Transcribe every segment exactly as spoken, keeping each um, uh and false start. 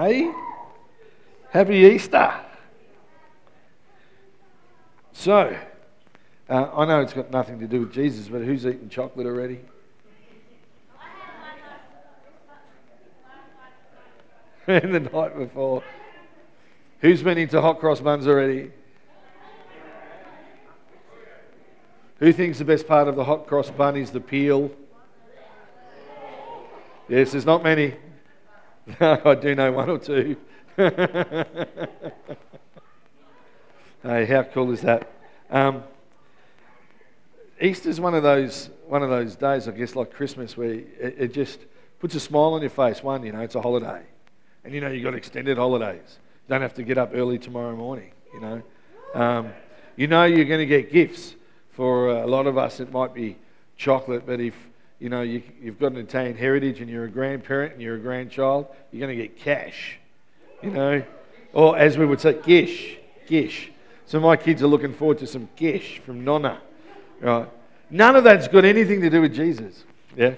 Hey, happy Easter. So, uh, I know it's got nothing to do with Jesus, but who's eaten chocolate already? And the night before. Who's been into hot cross buns already? Who thinks the best part of the hot cross bun is the peel? Yes, there's not many. No, I do know one or two. Hey, how cool is that? Um, Easter's one of those one of those days, I guess, like Christmas, where it, it just puts a smile on your face. One, you know, it's a holiday, and you know you've got extended holidays. You don't have to get up early tomorrow morning. You know, um, you know you're going to get gifts. For a lot of us, it might be chocolate, but if you know, you, you've got an Italian heritage and you're a grandparent and you're a grandchild, you're going to get cash, you know. Or as we would say, gish, gish. So my kids are looking forward to some gish from Nonna, right? None of that's got anything to do with Jesus, yeah.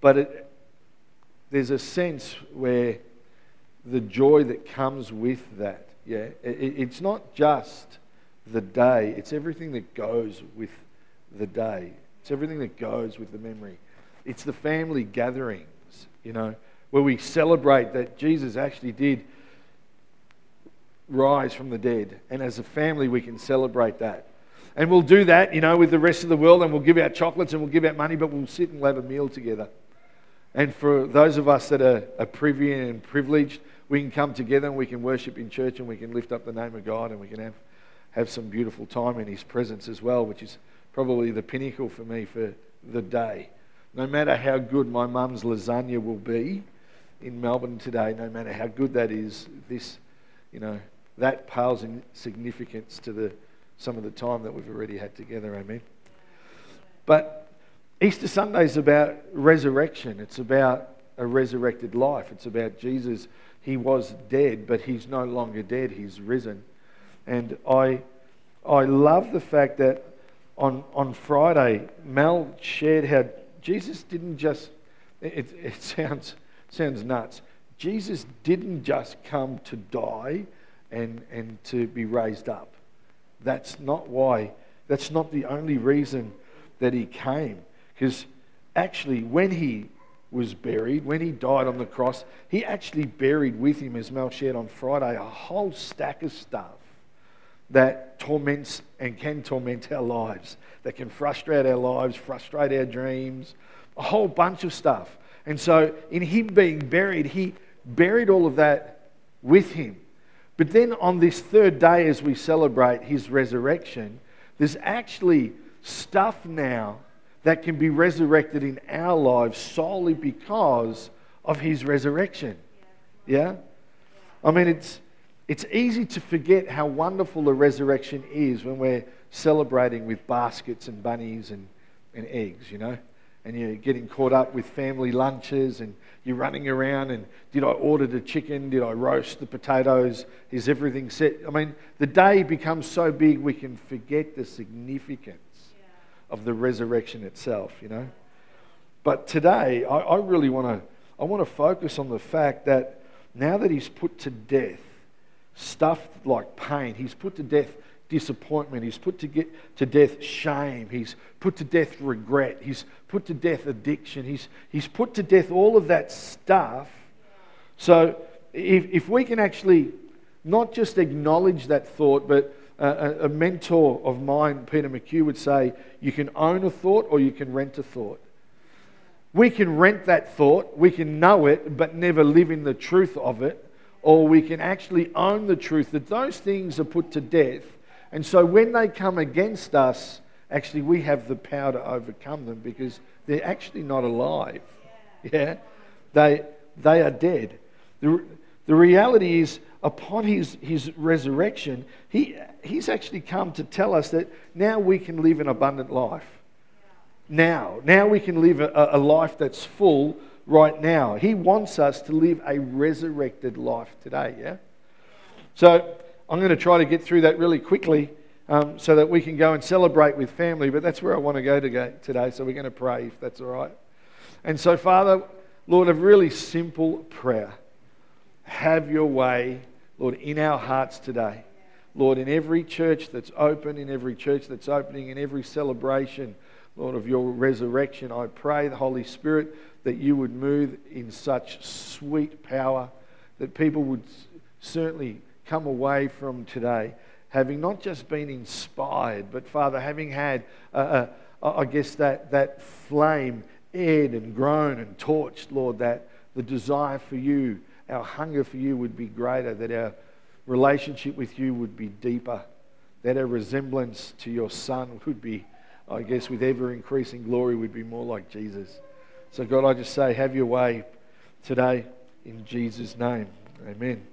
But it, there's a sense where the joy that comes with that, yeah. It, it's not just the day, it's everything that goes with the day. It's everything that goes with the memory. It's the family gatherings, you know, where we celebrate that Jesus actually did rise from the dead. And as a family, we can celebrate that. And we'll do that, you know, with the rest of the world, and we'll give out chocolates and we'll give out money, but we'll sit and we'll have a meal together. And for those of us that are, are privy and privileged, we can come together and we can worship in church and we can lift up the name of God and we can have, have some beautiful time in His presence as well, which is probably the pinnacle for me for the day. No matter how good my mum's lasagna will be in Melbourne today, no matter how good that is, this, you know, that pales in significance to the some of the time that we've already had together. Amen. But Easter Sunday is about resurrection. It's about a resurrected life. It's about Jesus. He was dead, but He's no longer dead. He's risen, and I, I love the fact that. On on Friday, Mel shared how Jesus didn't just, it, it sounds sounds nuts, Jesus didn't just come to die and, and to be raised up. That's not why, that's not the only reason that He came. Because actually when He was buried, when He died on the cross, He actually buried with Him, as Mel shared on Friday, a whole stack of stuff that torments and can torment our lives, that can frustrate our lives, frustrate our dreams, a whole bunch of stuff. And so in Him being buried, He buried all of that with Him. But then on this third day, as we celebrate His resurrection, there's actually stuff now that can be resurrected in our lives solely because of His resurrection. Yeah? I mean, it's It's easy to forget how wonderful the resurrection is when we're celebrating with baskets and bunnies and, and eggs, you know, and you're getting caught up with family lunches and you're running around and did I order the chicken? Did I roast the potatoes? Is everything set? I mean, the day becomes so big we can forget the significance of the resurrection itself, you know. But today, I, I really want to I want to focus on the fact that now that He's put to death stuff like pain, He's put to death disappointment, He's put to get to death shame, He's put to death regret, He's put to death addiction, He's He's put to death all of that stuff. So if if we can actually not just acknowledge that thought, but a, a mentor of mine, Peter McHugh, would say, you can own a thought or you can rent a thought. We can rent that thought, we can know it, but never live in the truth of it. Or we can actually own the truth that those things are put to death. And so when they come against us, actually we have the power to overcome them because they're actually not alive. Yeah? They they are dead. The, the reality is, upon his, his resurrection, he he's actually come to tell us that now we can live an abundant life. Now. Now we can live a, a life that's full right now. He wants us to live a resurrected life today, yeah? So I'm going to try to get through that really quickly um, so that we can go and celebrate with family, but that's where I want to go today, so we're going to pray if that's all right. And so, Father, Lord, a really simple prayer. Have your way, Lord, in our hearts today. Lord, in every church that's open, in every church that's opening, in every celebration, Lord, of your resurrection, I pray, the Holy Spirit, that you would move in such sweet power that people would certainly come away from today having not just been inspired, but, Father, having had, uh, uh, I guess, that, that flame aired and grown and torched, Lord, that the desire for you, our hunger for you would be greater, that our relationship with you would be deeper, that our resemblance to your Son would be, I guess, with ever-increasing glory, would be more like Jesus. So, God, I just say, have your way today in Jesus' name. Amen.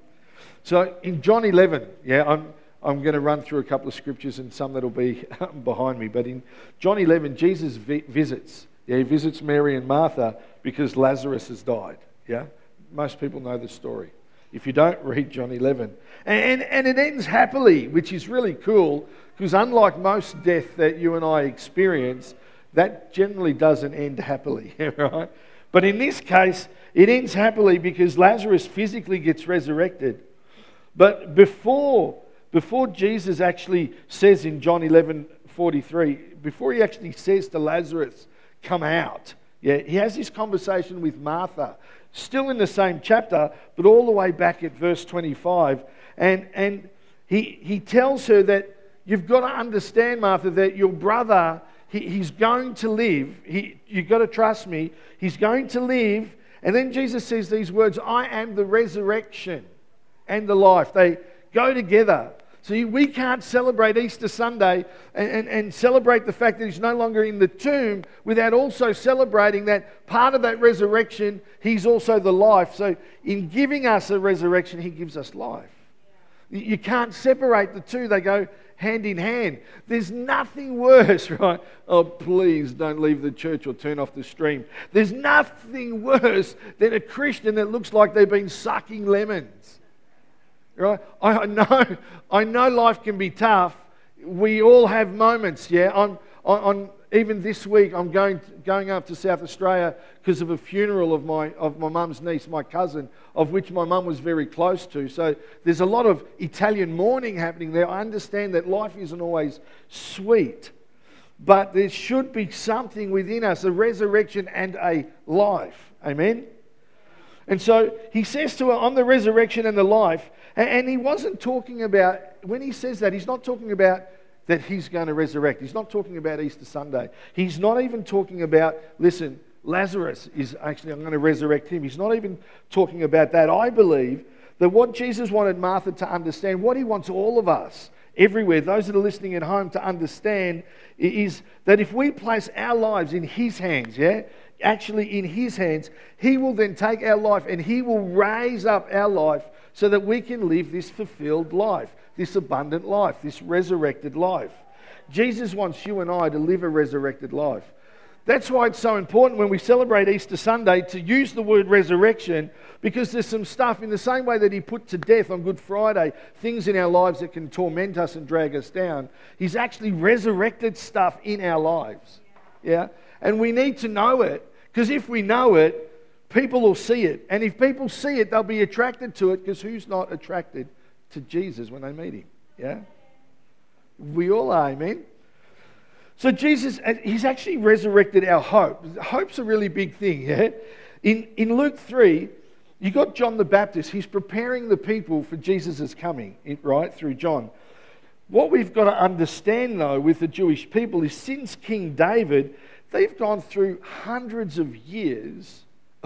So, in John eleven, yeah, I'm I'm going to run through a couple of scriptures and some that'll be behind me, but in John eleven, Jesus vi- visits. Yeah, he visits Mary and Martha because Lazarus has died, yeah? Most people know the story. If you don't, read John eleven. And, and it ends happily, which is really cool, because unlike most death that you and I experience, that generally doesn't end happily, right? But in this case, it ends happily because Lazarus physically gets resurrected. But before, before Jesus actually says in John eleven forty-three, before he actually says to Lazarus, come out, yeah, he has this conversation with Martha, still in the same chapter, but all the way back at verse twenty-five. And and he he tells her that you've got to understand, Martha, that your brother, he, he's going to live. He, you've got to trust me. He's going to live. And then Jesus says these words, I am the resurrection and the life. They go together. See, we can't celebrate Easter Sunday and, and, and celebrate the fact that he's no longer in the tomb without also celebrating that part of that resurrection, he's also the life. So in giving us a resurrection, he gives us life. You can't separate the two. They go hand in hand. There's nothing worse, right? Oh, please don't leave the church or turn off the stream. There's nothing worse than a Christian that looks like they've been sucking lemons. Right? I know, I know life can be tough. We all have moments, yeah. I'm, on even this week, I'm going going up to South Australia because of a funeral of my of my mum's niece, my cousin, of which my mum was very close to. So there's a lot of Italian mourning happening there. I understand that life isn't always sweet, but there should be something within us, a resurrection and a life. Amen. And so he says to her, I'm the resurrection and the life. And he wasn't talking about, when he says that, he's not talking about that he's going to resurrect. He's not talking about Easter Sunday. He's not even talking about, listen, Lazarus is actually, I'm going to resurrect him. He's not even talking about that. I believe that what Jesus wanted Martha to understand, what he wants all of us, everywhere, those that are listening at home, to understand, is that if we place our lives in his hands, yeah, actually in his hands, he will then take our life and he will raise up our life so that we can live this fulfilled life, this abundant life, this resurrected life. Jesus wants you and I to live a resurrected life. That's why it's so important when we celebrate Easter Sunday to use the word resurrection, because there's some stuff in the same way that he put to death on Good Friday, things in our lives that can torment us and drag us down. He's actually resurrected stuff in our lives. Yeah? And we need to know it, because if we know it, people will see it. And if people see it, they'll be attracted to it, because who's not attracted to Jesus when they meet him? Yeah? We all are, amen? So Jesus, he's actually resurrected our hope. Hope's a really big thing, yeah? In in Luke three, you got John the Baptist. He's preparing the people for Jesus' coming, right, through John. What we've got to understand, though, with the Jewish people is since King David, they've gone through hundreds of years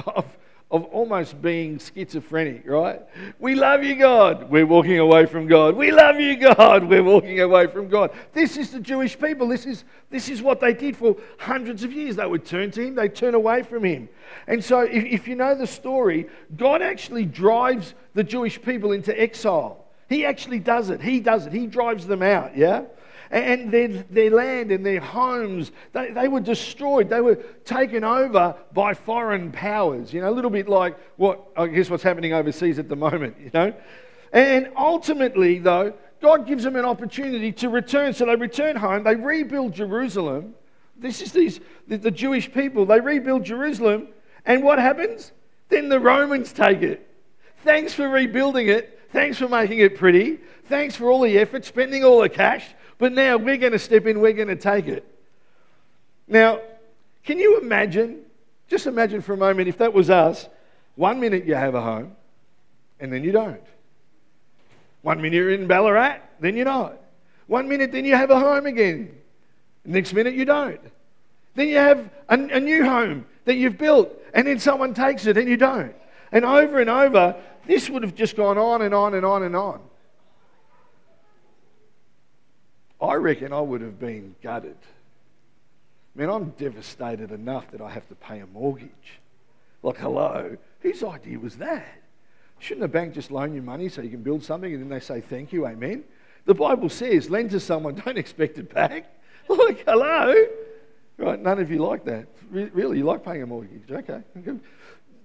of of almost being schizophrenic, right? We love you, God. We're walking away from God. We love you, God. We're walking away from God. This is the Jewish people. This is this is what they did for hundreds of years. They would turn to him. They turn away from him. And so if, if you know the story, God actually drives the Jewish people into exile. He actually does it. He does it. He drives them out, yeah? And their, their land and their homes, they, they were destroyed. They were taken over by foreign powers. You know, a little bit like what, I guess, what's happening overseas at the moment, you know. And ultimately, though, God gives them an opportunity to return. So they return home, they rebuild Jerusalem. This is these the, the Jewish people. They rebuild Jerusalem, and what happens? Then the Romans take it. Thanks for rebuilding it. Thanks for making it pretty. Thanks for all the effort, spending all the cash. But now we're going to step in. We're going to take it. Now, can you imagine? Just imagine for a moment if that was us. One minute you have a home, and then you don't. One minute you're in Ballarat, then you're not. One minute, then you have a home again. Next minute you don't. Then you have a, a new home that you've built, and then someone takes it and you don't. And over and over, this would have just gone on and on and on and on. I reckon I would have been gutted. Man, I'm devastated enough that I have to pay a mortgage. Like, hello, whose idea was that? Shouldn't a bank just loan you money so you can build something and then they say, thank you, amen? The Bible says, lend to someone, don't expect it back. Like, hello? Right, none of you like that. Re- really, you like paying a mortgage, okay.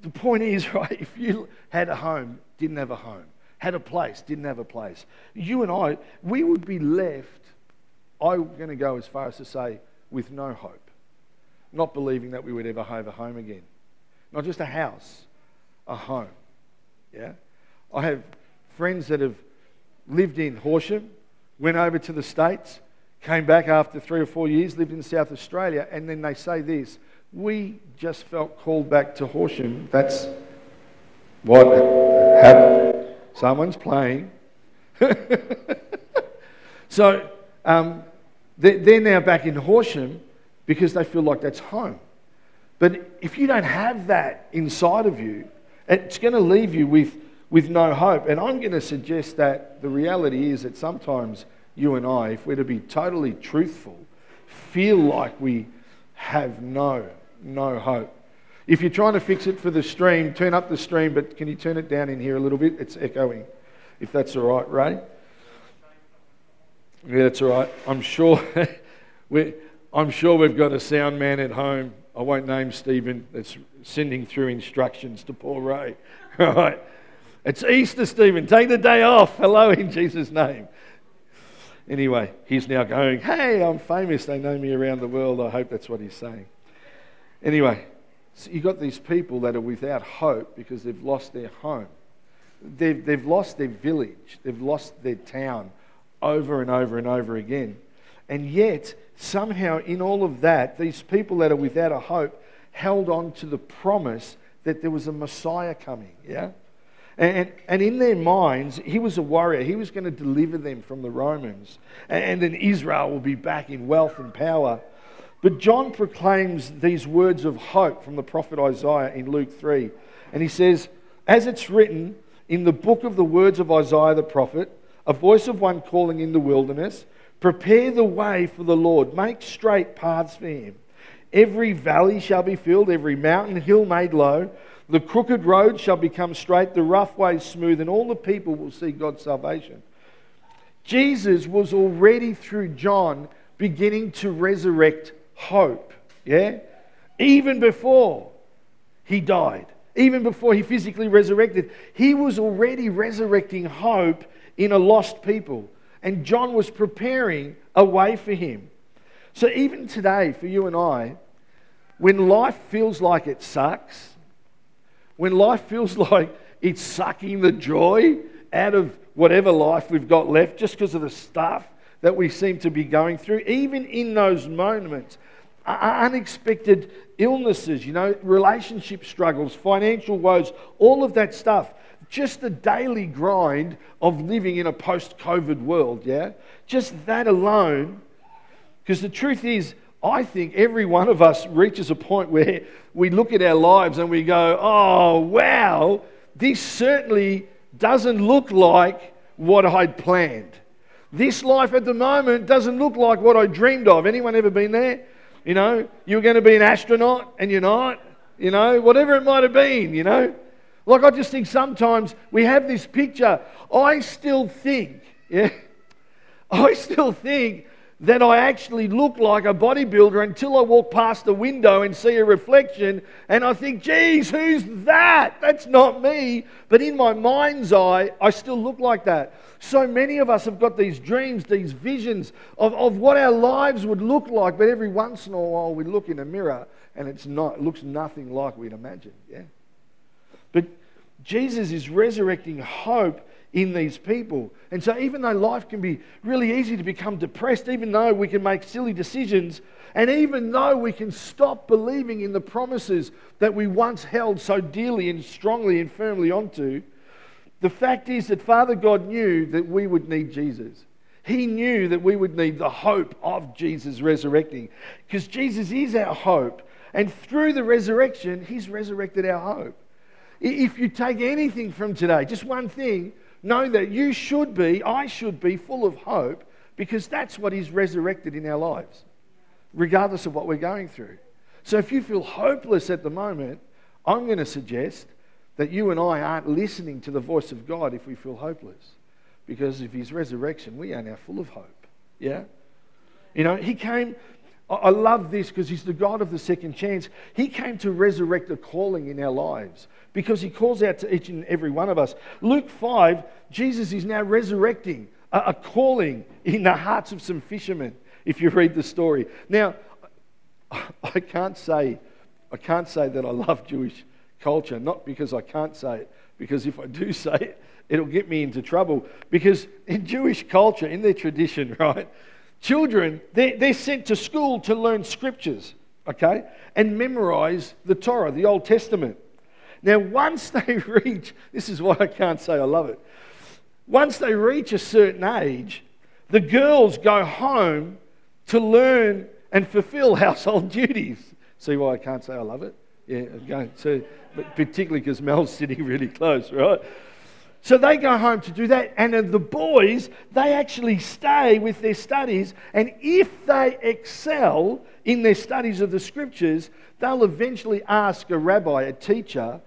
The point is, right, if you had a home, didn't have a home, had a place, didn't have a place, you and I, we would be left, I'm going to go as far as to say, with no hope, not believing that we would ever have a home again. Not just a house, a home, yeah? I have friends that have lived in Horsham, went over to the States, came back after three or four years, lived in South Australia, and then they say this, we just felt called back to Horsham. That's what happened. Someone's playing. So um, they're now back in Horsham because they feel like that's home. But if you don't have that inside of you, it's going to leave you with, with no hope. And I'm going to suggest that the reality is that sometimes you and I, if we're to be totally truthful, feel like we have no, no hope. If you're trying to fix it for the stream, turn up the stream, but can you turn it down in here a little bit? It's echoing, if that's all right, Ray. Yeah, that's all right. I'm sure, we, I'm sure we've got a sound man at home. I won't name Stephen, that's sending through instructions to poor Ray. All right. It's Easter, Stephen. Take the day off. Hello in Jesus' name. Anyway, he's now going, hey, I'm famous. They know me around the world. I hope that's what he's saying. Anyway, so you've got these people that are without hope because they've lost their home. They've, they've lost their village. They've lost their town over and over and over again. And yet, somehow in all of that, these people that are without a hope held on to the promise that there was a Messiah coming, yeah? And, and in their minds, he was a warrior. He was going to deliver them from the Romans. And then Israel will be back in wealth and power. But John proclaims these words of hope from the prophet Isaiah in Luke three. And he says, as it's written in the book of the words of Isaiah the prophet, a voice of one calling in the wilderness, prepare the way for the Lord. Make straight paths for him. Every valley shall be filled, every mountain hill made low. The crooked road shall become straight, the rough ways smooth, and all the people will see God's salvation. Jesus was already, through John, beginning to resurrect hope. Yeah? Even before he died, even before he physically resurrected, he was already resurrecting hope in a lost people. And John was preparing a way for him. So even today, for you and I, when life feels like it sucks, when life feels like it's sucking the joy out of whatever life we've got left just because of the stuff that we seem to be going through, even in those moments, unexpected illnesses, you know, relationship struggles, financial woes, all of that stuff, just the daily grind of living in a post-COVID world, yeah? Just that alone, because the truth is, I think every one of us reaches a point where we look at our lives and we go, oh, wow, this certainly doesn't look like what I'd planned. This life at the moment doesn't look like what I dreamed of. Anyone ever been there? You know, you were going to be an astronaut and you're not, you know, whatever it might have been, you know? Like, I just think sometimes we have this picture. I still think, yeah, I still think that I actually look like a bodybuilder until I walk past the window and see a reflection and I think, geez, who's that? That's not me. But in my mind's eye, I still look like that. So many of us have got these dreams, these visions of, of what our lives would look like, but every once in a while we look in a mirror and it's not, it looks nothing like we'd imagined, yeah? Jesus is resurrecting hope in these people. And so even though life can be really easy to become depressed, even though we can make silly decisions, and even though we can stop believing in the promises that we once held so dearly and strongly and firmly onto, the fact is that Father God knew that we would need Jesus. He knew that we would need the hope of Jesus resurrecting, because Jesus is our hope. And through the resurrection, he's resurrected our hope. If you take anything from today, just one thing, know that you should be, I should be full of hope, because that's what he's resurrected in our lives, regardless of what we're going through. So if you feel hopeless at the moment, I'm going to suggest that you and I aren't listening to the voice of God if we feel hopeless, because of his resurrection, we are now full of hope. Yeah? You know, he came, I love this because he's the God of the second chance. He came to resurrect a calling in our lives, because he calls out to each and every one of us. Luke five, Jesus is now resurrecting a, a calling in the hearts of some fishermen, if you read the story. Now, I can't say, I can't say that I love Jewish culture, not because I can't say it, because if I do say it, it'll get me into trouble. Because in Jewish culture, in their tradition, right, children, they're, they're sent to school to learn scriptures, okay, and memorize the Torah, the Old Testament. Now, once they reach, this is why I can't say I love it, once they reach a certain age, the girls go home to learn and fulfill household duties. See why I can't say I love it? Yeah, again, so, but particularly because Mel's sitting really close, right? So they go home to do that, and the boys, they actually stay with their studies, and if they excel in their studies of the scriptures, they'll eventually ask a rabbi, a teacher,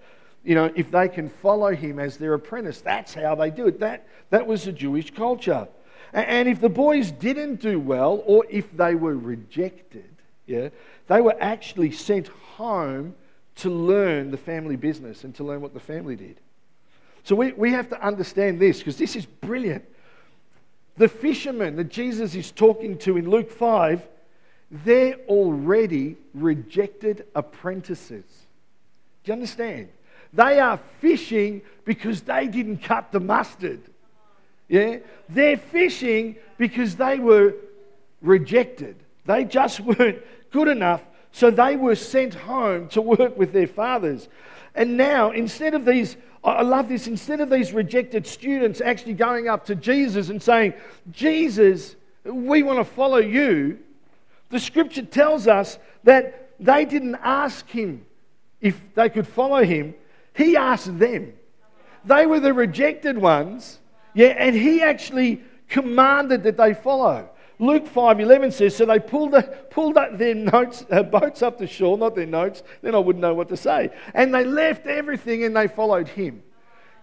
you know, if they can follow him as their apprentice. That's how they do it. That that was the Jewish culture. And if the boys didn't do well, or if they were rejected, yeah, they were actually sent home to learn the family business and to learn what the family did. So we, we have to understand this, because this is brilliant. The fishermen that Jesus is talking to in Luke five, they're already rejected apprentices. Do you understand? They are fishing because they didn't cut the mustard. Yeah? They're fishing because they were rejected. They just weren't good enough, so they were sent home to work with their fathers. And now, instead of these, I love this, instead of these rejected students actually going up to Jesus and saying, Jesus, we want to follow you, the scripture tells us that they didn't ask him if they could follow him. He asked them. They were the rejected ones, yeah, and he actually commanded that they follow. Luke five eleven says, so they pulled up, pulled up their notes, uh, boats up to shore, not their notes, then I wouldn't know what to say. And they left everything and they followed him.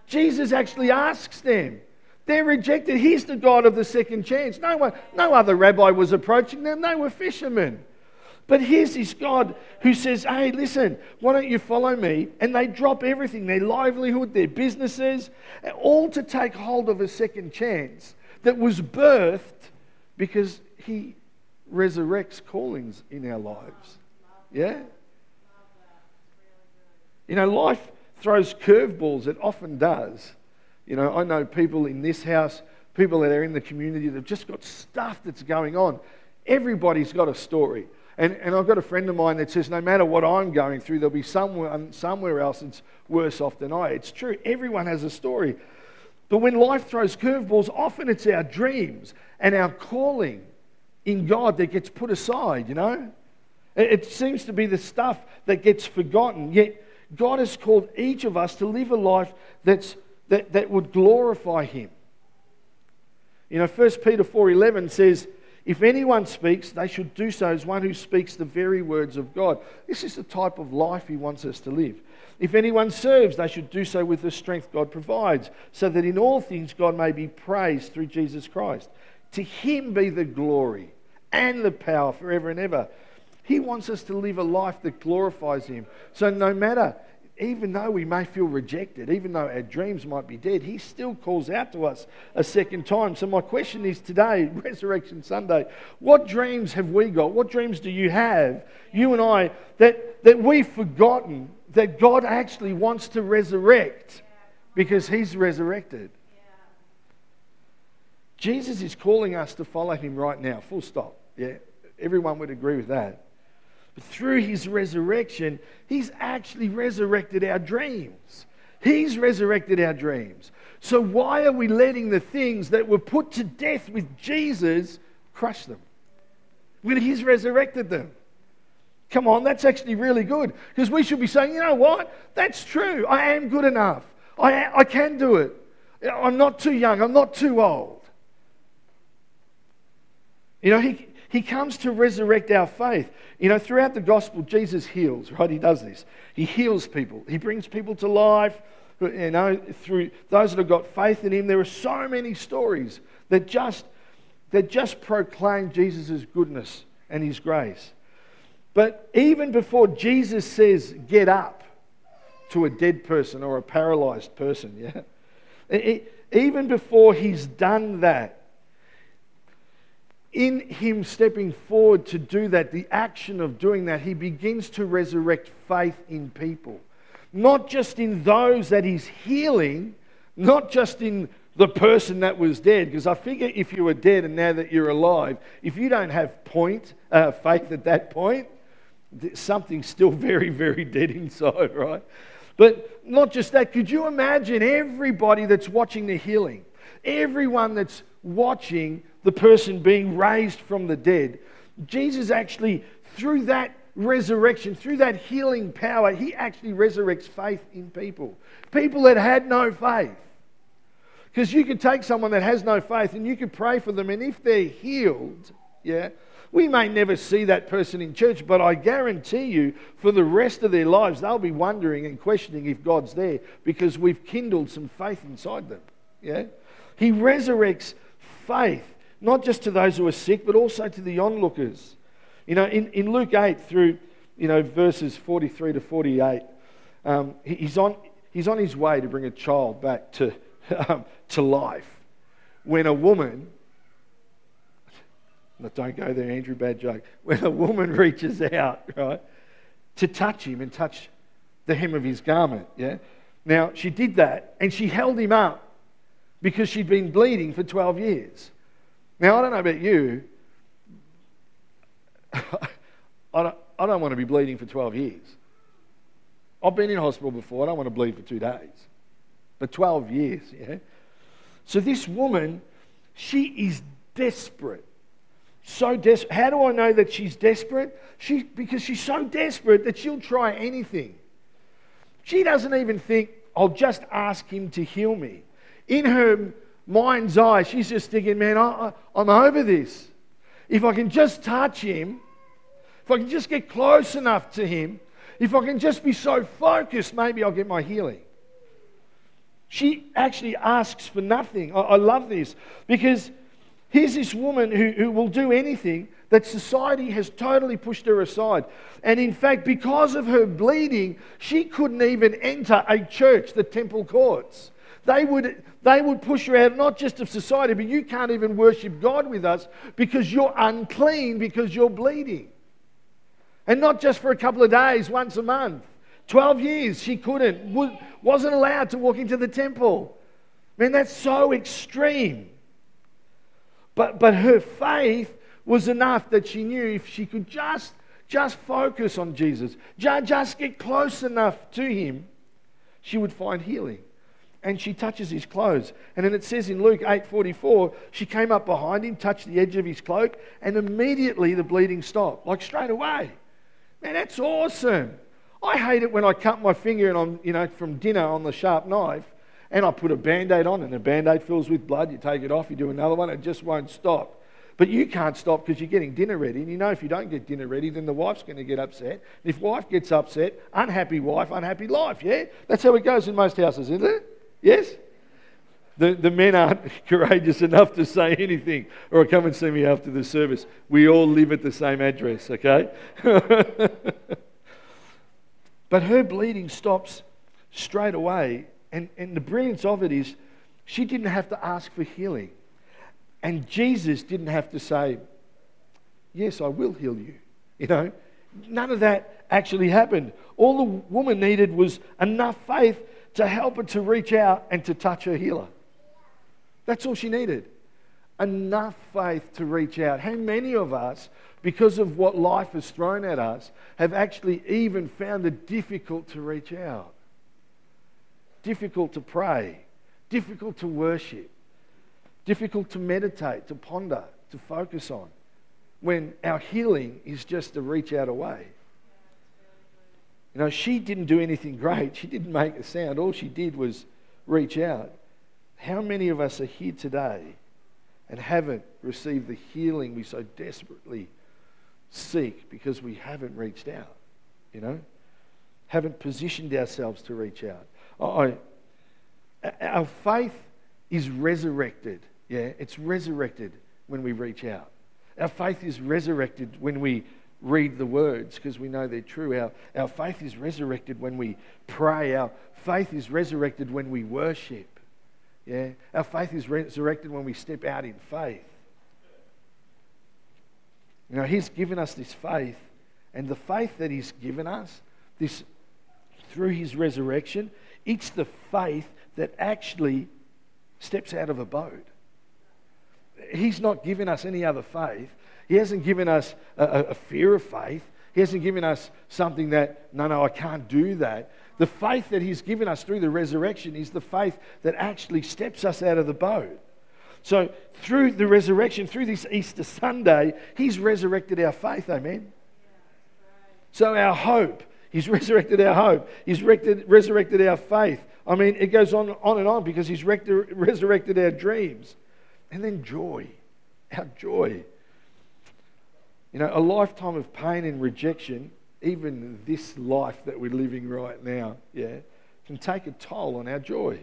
Jesus actually asks them. They're rejected. He's the God of the second chance. No one, no other rabbi was approaching them. They were fishermen. But here's this God who says, hey, listen, why don't you follow me? And they drop everything, their livelihood, their businesses, all to take hold of a second chance that was birthed because he resurrects callings in our lives. Yeah? You know, life throws curveballs. It often does. You know, I know people in this house, people that are in the community, they've just got stuff that's going on. Everybody's got a story. And and I've got a friend of mine that says, no matter what I'm going through, there'll be someone somewhere else that's worse off than I. It's true. Everyone has a story. But when life throws curveballs, often it's our dreams and our calling in God that gets put aside, you know? It seems to be the stuff that gets forgotten, yet God has called each of us to live a life that's, that, that would glorify him. You know, First Peter four eleven says, if anyone speaks, they should do so as one who speaks the very words of God. This is the type of life he wants us to live. If anyone serves, they should do so with the strength God provides, so that in all things God may be praised through Jesus Christ. To him be the glory and the power forever and ever. He wants us to live a life that glorifies him. So no matter, even though we may feel rejected, even though our dreams might be dead, he still calls out to us a second time. So my question is today, Resurrection Sunday, what dreams have we got? What dreams do you have, you and I, that, that we've forgotten that God actually wants to resurrect? because he's resurrected. Yeah. Jesus is calling us to follow him right now, full stop. Yeah, everyone would agree with that. But through his resurrection, he's actually resurrected our dreams. He's resurrected our dreams. So why are we letting the things that were put to death with Jesus crush them? When he's resurrected them. Come on, that's actually really good. Because we should be saying, you know what? That's true. I am good enough. I, I can do it. I'm not too young. I'm not too old. You know, he... He comes to resurrect our faith. You know, throughout the gospel, Jesus heals, right? He does this. He heals people. He brings people to life. You know, through those that have got faith in him, there are so many stories that just, that just proclaim Jesus' goodness and his grace. But even before Jesus says, get up to a dead person or a paralyzed person, yeah? It, even before he's done that, in him stepping forward to do that, the action of doing that, he begins to resurrect faith in people. Not just in those that he's healing, not just in the person that was dead, because I figure if you were dead and now that you're alive, if you don't have point uh, faith at that point, something's still very, very dead inside, right? But not just that. Could you imagine everybody that's watching the healing, everyone that's watching the person being raised from the dead? Jesus actually, through that resurrection, through that healing power, he actually resurrects faith in people. People that had no faith. Because you could take someone that has no faith and you could pray for them, and if they're healed, yeah, we may never see that person in church, but I guarantee you, for the rest of their lives, they'll be wondering and questioning if God's there, because we've kindled some faith inside them. Yeah, he resurrects faith. Not just to those who are sick, but also to the onlookers. You know, in, in Luke eight through, you know, verses forty-three to forty-eight, um, he, he's on he's on his way to bring a child back to um, to life, when a woman, don't go there, Andrew, bad joke. When a woman reaches out, right, to touch him and touch the hem of his garment. Yeah. Now she did that, and she held him up because she'd been bleeding for twelve years. Now, I don't know about you, I don't, I don't want to be bleeding for twelve years. I've been in hospital before, I don't want to bleed for two days. But twelve years, yeah? So this woman, she is desperate. So desperate. How do I know that she's desperate? She Because she's so desperate that she'll try anything. She doesn't even think, I'll just ask him to heal me. In her mind's eye, she's just thinking, man, I, I, I'm over this. If I can just touch him, if I can just get close enough to him, if I can just be so focused, maybe I'll get my healing. She actually asks for nothing. I, I love this, because here's this woman who, who will do anything, that society has totally pushed her aside. And in fact, because of her bleeding, she couldn't even enter a church, the temple courts. They would they would push you out, not just of society, but you can't even worship God with us because you're unclean, because you're bleeding. And not just for a couple of days, once a month. twelve years, she couldn't, wasn't allowed to walk into the temple. Man, that's so extreme. But but her faith was enough that she knew if she could just, just focus on Jesus, just get close enough to him, she would find healing. And she touches his clothes. And then it says in Luke eight forty-four, she came up behind him, touched the edge of his cloak, and immediately the bleeding stopped. Like straight away. Man, that's awesome. I hate it when I cut my finger and I'm, you know, from dinner on the sharp knife, and I put a Band-Aid on, and the Band-Aid fills with blood. You take it off, you do another one, it just won't stop. But you can't stop because you're getting dinner ready. And you know if you don't get dinner ready, then the wife's going to get upset. And if wife gets upset, unhappy wife, unhappy life, yeah? That's how it goes in most houses, isn't it? Yes? The the men aren't courageous enough to say anything. Or come and see me after the service. We all live at the same address, okay? But her bleeding stops straight away. And, and the brilliance of it is she didn't have to ask for healing. And Jesus didn't have to say, yes, I will heal you. You know, none of that actually happened. All the woman needed was enough faith to help her to reach out and to touch her healer. That's all she needed. Enough faith to reach out. How many of us, because of what life has thrown at us, have actually even found it difficult to reach out? Difficult to pray, difficult to worship, difficult to meditate, to ponder, to focus on, when our healing is just a reach out away. You know, she didn't do anything great. She didn't make a sound. All she did was reach out. How many of us are here today and haven't received the healing we so desperately seek because we haven't reached out, you know? Haven't positioned ourselves to reach out. Oh, our faith is resurrected, yeah? It's resurrected when we reach out. Our faith is resurrected when we read the words because we know they're true. Our, our faith is resurrected when we pray. Our faith is resurrected when we worship. Yeah, our faith is resurrected when we step out in faith. You know, He's given us this faith, and the faith that He's given us, this through His resurrection, it's the faith that actually steps out of abode. He's not given us any other faith. He hasn't given us a, a fear of faith. He hasn't given us something that, no, no, I can't do that. The faith that He's given us through the resurrection is the faith that actually steps us out of the boat. So through the resurrection, through this Easter Sunday, He's resurrected our faith, amen? So our hope, He's resurrected our hope. He's resurrected our faith. I mean, it goes on, on and on because He's resurrected our dreams. And then joy, our joy. You know, a lifetime of pain and rejection, even this life that we're living right now, yeah, can take a toll on our joy.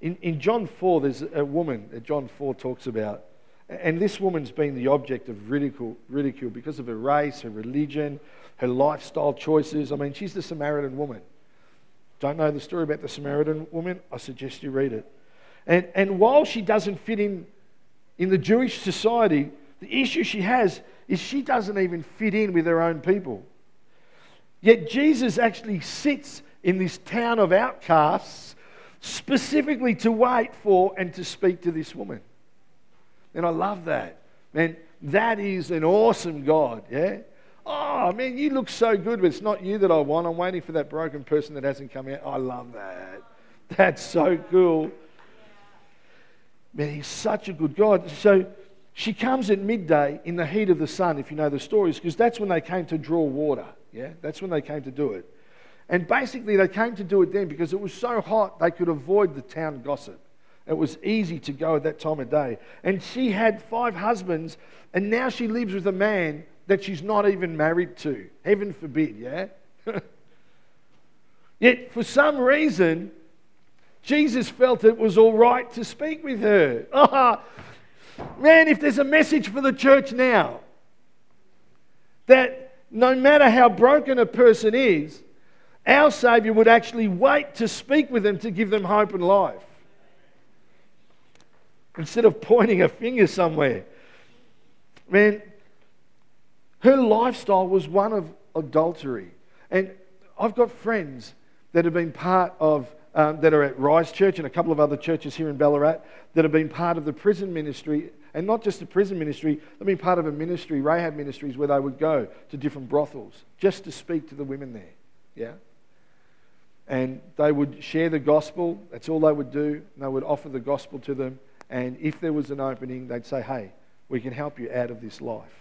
In in John four, there's a woman that John four talks about, and this woman's been the object of ridicule, ridicule because of her race, her religion, her lifestyle choices. I mean, she's the Samaritan woman. Don't know the story about the Samaritan woman? I suggest you read it. And and while she doesn't fit in in the Jewish society, the issue she has is she doesn't even fit in with her own people. Yet Jesus actually sits in this town of outcasts specifically to wait for and to speak to this woman. And I love that. Man, that is an awesome God, yeah? Oh, man, you look so good, but it's not you that I want. I'm waiting for that broken person that hasn't come out. I love that. That's so cool. Man, He's such a good God. So she comes at midday in the heat of the sun, if you know the stories, because that's when they came to draw water. Yeah, that's when they came to do it. And basically they came to do it then because it was so hot they could avoid the town gossip. It was easy to go at that time of day. And she had five husbands, and now she lives with a man that she's not even married to. Heaven forbid, yeah? Yet for some reason, Jesus felt it was all right to speak with her. Oh, man, if there's a message for the church now, that no matter how broken a person is, our Saviour would actually wait to speak with them to give them hope and life. Instead of pointing a finger somewhere. Man, her lifestyle was one of adultery. And I've got friends that have been part of, um, that are at Rise Church and a couple of other churches here in Ballarat, that have been part of the prison ministry. And not just the prison ministry, I mean part of a ministry, Rahab Ministries, where they would go to different brothels just to speak to the women there, yeah? And they would share the gospel, that's all they would do, and they would offer the gospel to them, and if there was an opening, they'd say, hey, we can help you out of this life.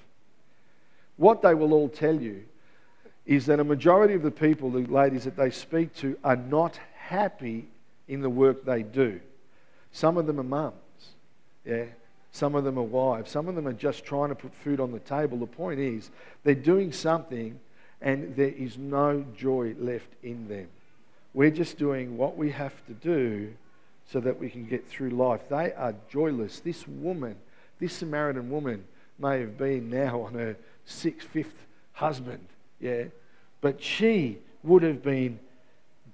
What they will all tell you is that a majority of the people, the ladies that they speak to, are not happy in the work they do. Some of them are mums, yeah? Some of them are wives. Some of them are just trying to put food on the table. The point is, they're doing something and there is no joy left in them. We're just doing what we have to do so that we can get through life. They are joyless. This woman, this Samaritan woman, may have been now on her sixth, fifth husband, yeah? But she would have been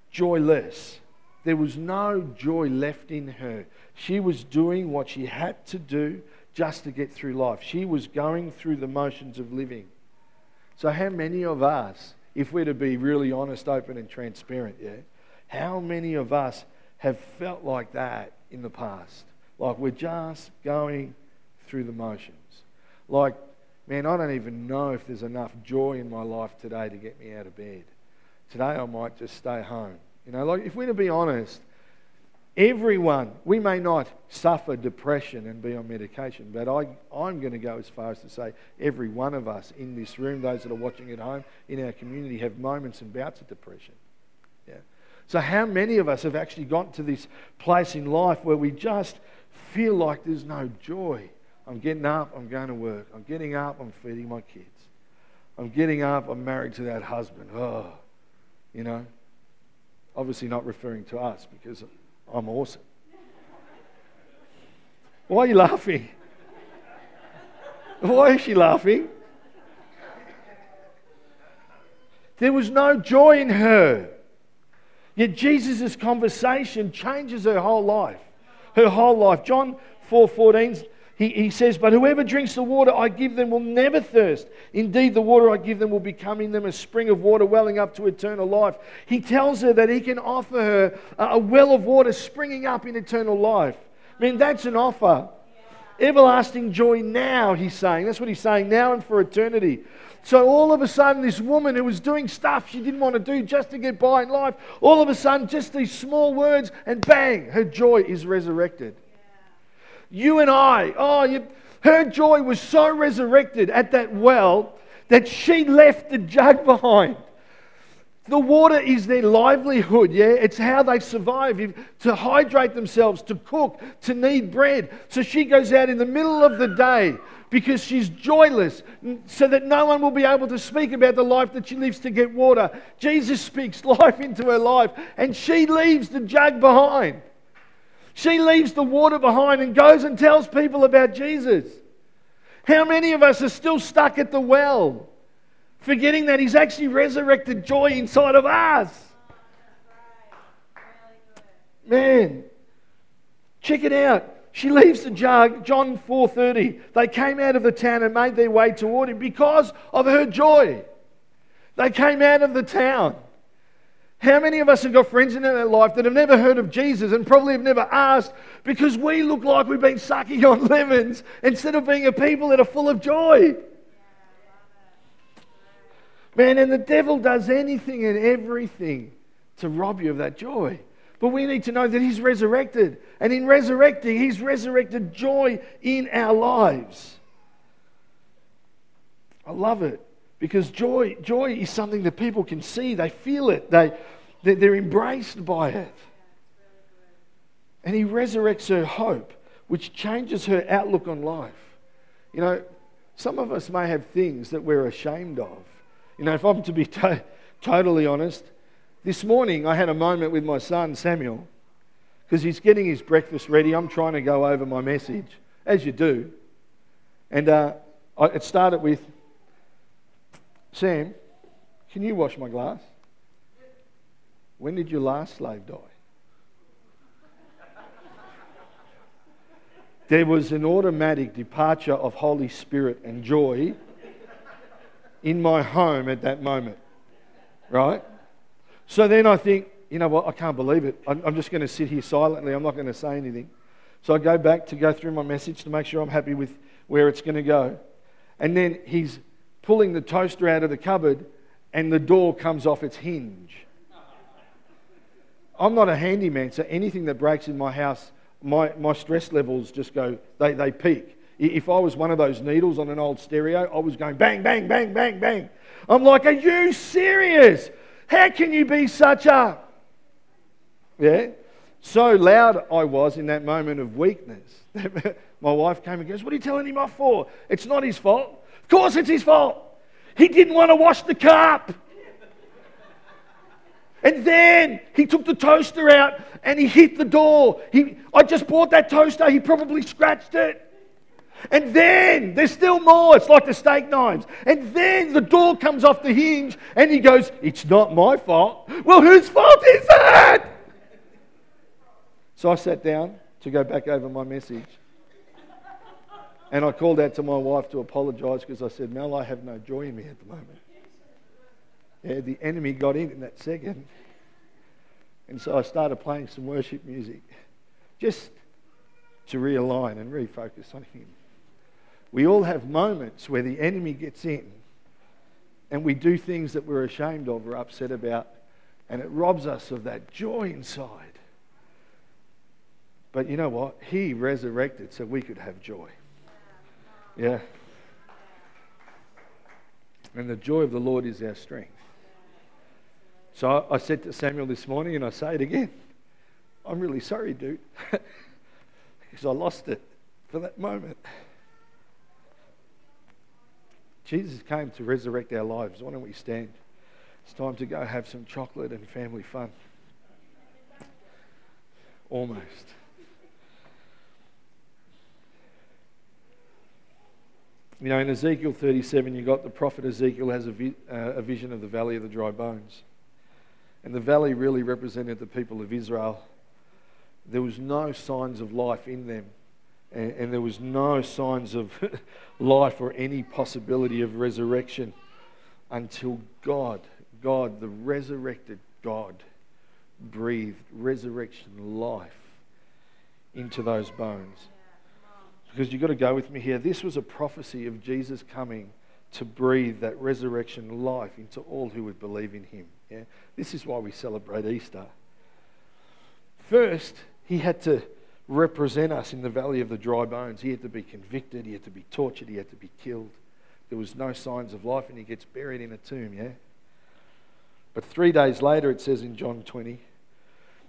joyless. There was no joy left in her. She was doing what she had to do just to get through life. She was going through the motions of living. So how many of us, if we're to be really honest, open and transparent, yeah, How many of us have felt like that in the past? Like we're just going through the motions. Like, man, I don't even know if there's enough joy in my life today to get me out of bed. Today I might just stay home. You know, like if we're to be honest, everyone, we may not suffer depression and be on medication, but I, I'm going to go as far as to say every one of us in this room, those that are watching at home, in our community, have moments and bouts of depression. Yeah. So how many of us have actually gotten to this place in life where we just feel like there's no joy? I'm getting up, I'm going to work. I'm getting up, I'm feeding my kids. I'm getting up, I'm married to that husband. Oh, you know, obviously not referring to us because I'm awesome. Why are you laughing? Why is she laughing? There was no joy in her. Yet Jesus' conversation changes her whole life. Her whole life. John four fourteen, he, he says, "But whoever drinks the water I give them will never thirst. Indeed, the water I give them will become in them a spring of water welling up to eternal life." He tells her that he can offer her a well of water springing up in eternal life. I mean, that's an offer. Yeah. Everlasting joy now, he's saying. That's what he's saying, now and for eternity. So all of a sudden, this woman who was doing stuff she didn't want to do just to get by in life, all of a sudden, just these small words, and bang, her joy is resurrected. Yeah. You and I, oh, you, her joy was so resurrected at that well that she left the jug behind. The water is their livelihood, yeah? It's how they survive, to hydrate themselves, to cook, to knead bread. So she goes out in the middle of the day because she's joyless, so that no one will be able to speak about the life that she lives to get water. Jesus speaks life into her life, and she leaves the jug behind. She leaves the water behind and goes and tells people about Jesus. How many of us are still stuck at the well? Forgetting that he's actually resurrected joy inside of us. Man, check it out. She leaves the jug, John four thirty. They came out of the town and made their way toward him because of her joy. They came out of the town. How many of us have got friends in our life that have never heard of Jesus and probably have never asked because we look like we've been sucking on lemons instead of being a people that are full of joy? Man, and the devil does anything and everything to rob you of that joy. But we need to know that he's resurrected. And in resurrecting, he's resurrected joy in our lives. I love it. Because joy joy is something that people can see. They feel it. They, they're embraced by it. And he resurrects her hope, which changes her outlook on life. You know, some of us may have things that we're ashamed of. You know, if I'm to be to- totally honest, this morning I had a moment with my son Samuel because he's getting his breakfast ready. I'm trying to go over my message, as you do. And uh, I, it started with, "Sam, can you wash my glass? When did your last slave die?" There was an automatic departure of Holy Spirit and joy in my home at that moment, right? So then I think, you know what, I can't believe it. I'm, I'm just going to sit here silently. I'm not going to say anything. So I go back to go through my message to make sure I'm happy with where it's going to go. And then he's pulling the toaster out of the cupboard and the door comes off its hinge. I'm not a handyman, so anything that breaks in my house, my, my stress levels just go, they, they peak. If I was one of those needles on an old stereo, I was going bang, bang, bang, bang, bang. I'm like, are you serious? How can you be such a... Yeah? So loud I was in that moment of weakness. My wife came and goes, "What are you telling him off for? It's not his fault." Of course it's his fault. He didn't want to wash the cup. And then he took the toaster out and he hit the door. He, I just bought that toaster. He probably scratched it. And then there's still more. It's like the steak knives. And then the door comes off the hinge and he goes, "It's not my fault." Well, whose fault is it? So I sat down to go back over my message. And I called out to my wife to apologise because I said, "Mel, I have no joy in me at the moment." Yeah, the enemy got in in that second. And so I started playing some worship music just to realign and refocus on him. We all have moments where the enemy gets in and we do things that we're ashamed of or upset about, and it robs us of that joy inside. But you know what? He resurrected so we could have joy. Yeah. And the joy of the Lord is our strength. So I said to Samuel this morning, and I say it again, I'm really sorry, dude, because I lost it for that moment. Jesus came to resurrect our lives. Why don't we stand? It's time to go have some chocolate and family fun. Almost. You know, in Ezekiel thirty-seven, you got the prophet Ezekiel has a, vi- uh, a vision of the valley of the dry bones. And the valley really represented the people of Israel. There was no signs of life in them. And, and there was no signs of life or any possibility of resurrection until God, God, the resurrected God, breathed resurrection life into those bones. Because you've got to go with me here. This was a prophecy of Jesus coming to breathe that resurrection life into all who would believe in him. Yeah? This is why we celebrate Easter. First, he had to represent us in the valley of the dry bones. He had to be convicted. He had to be tortured. He had to be killed. There was no signs of life, and he gets buried in a tomb. Yeah? But three days later, it says in John twenty,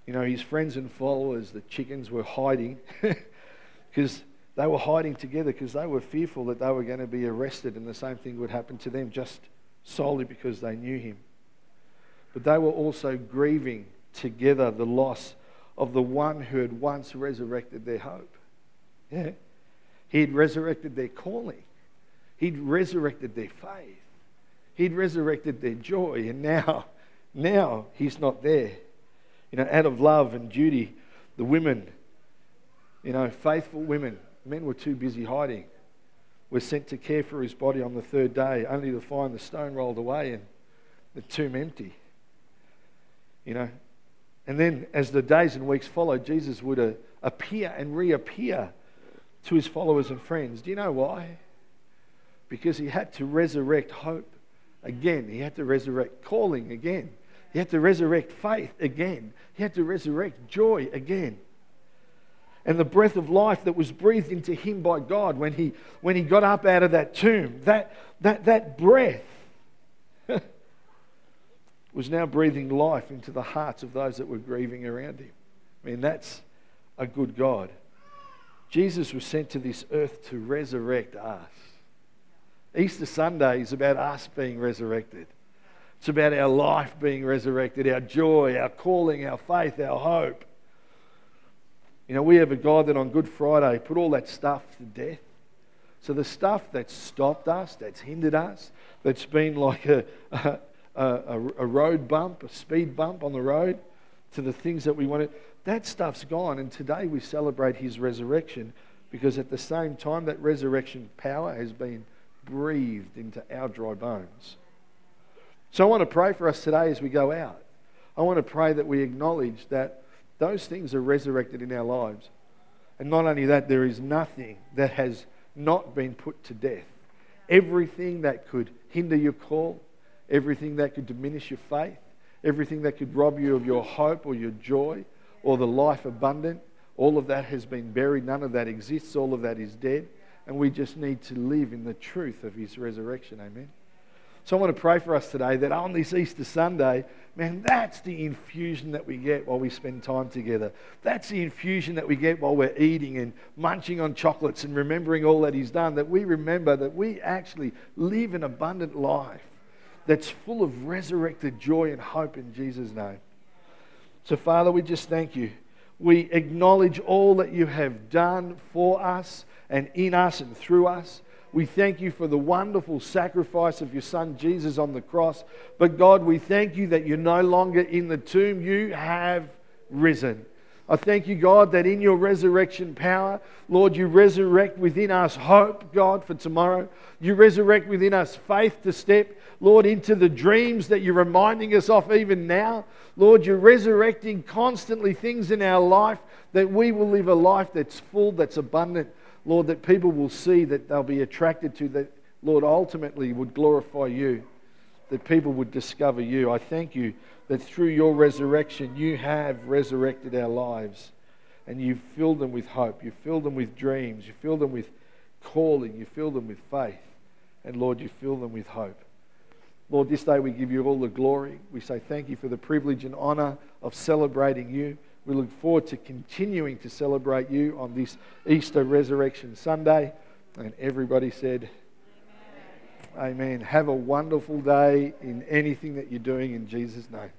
you know, his friends and followers, the chickens, were hiding because... They were hiding together because they were fearful that they were going to be arrested and the same thing would happen to them just solely because they knew him. But they were also grieving together the loss of the one who had once resurrected their hope. Yeah. He had resurrected their calling. He'd resurrected their faith. He'd resurrected their joy. And now, now he's not there. You know, out of love and duty, the women, you know, faithful women, men were too busy hiding. Were sent to care for his body on the third day, only to find the stone rolled away and the tomb empty. You know, and then as the days and weeks followed, Jesus would uh, appear and reappear to his followers and friends. Do you know why? Because he had to resurrect hope again. He had to resurrect calling again. He had to resurrect faith again. He had to resurrect joy again. And the breath of life that was breathed into him by God when he when he got up out of that tomb, that that that breath was now breathing life into the hearts of those that were grieving around him. I mean, that's a good God. Jesus was sent to this earth to resurrect us. Easter Sunday is about us being resurrected. It's about our life being resurrected, our joy, our calling, our faith, our hope. You know, we have a God that on Good Friday put all that stuff to death. So the stuff that's stopped us, that's hindered us, that's been like a, a, a, a road bump, a speed bump on the road to the things that we wanted, that stuff's gone. And today we celebrate his resurrection because at the same time that resurrection power has been breathed into our dry bones. So I want to pray for us today as we go out. I want to pray that we acknowledge that those things are resurrected in our lives. And not only that, there is nothing that has not been put to death. Everything that could hinder your call, everything that could diminish your faith, everything that could rob you of your hope or your joy or the life abundant, all of that has been buried. None of that exists. All of that is dead. And we just need to live in the truth of his resurrection. Amen. So I want to pray for us today that on this Easter Sunday, man, that's the infusion that we get while we spend time together. That's the infusion that we get while we're eating and munching on chocolates and remembering all that he's done, that we remember that we actually live an abundant life that's full of resurrected joy and hope in Jesus' name. So Father, we just thank you. We acknowledge all that you have done for us and in us and through us. We thank you for the wonderful sacrifice of your Son Jesus on the cross. But God, we thank you that you're no longer in the tomb. You have risen. I thank you, God, that in your resurrection power, Lord, you resurrect within us hope, God, for tomorrow. You resurrect within us faith to step, Lord, into the dreams that you're reminding us of even now. Lord, you're resurrecting constantly things in our life that we will live a life that's full, that's abundant, Lord, that people will see, that they'll be attracted to, that, Lord, ultimately would glorify you, that people would discover you. I thank you that through your resurrection, you have resurrected our lives and you've filled them with hope. You've filled them with dreams. You've filled them with calling. You've filled them with faith. And Lord, you fill them with hope. Lord, this day we give you all the glory. We say thank you for the privilege and honor of celebrating you. We look forward to continuing to celebrate you on this Easter Resurrection Sunday. And everybody said, Amen. Have a wonderful day in anything that you're doing in Jesus' name.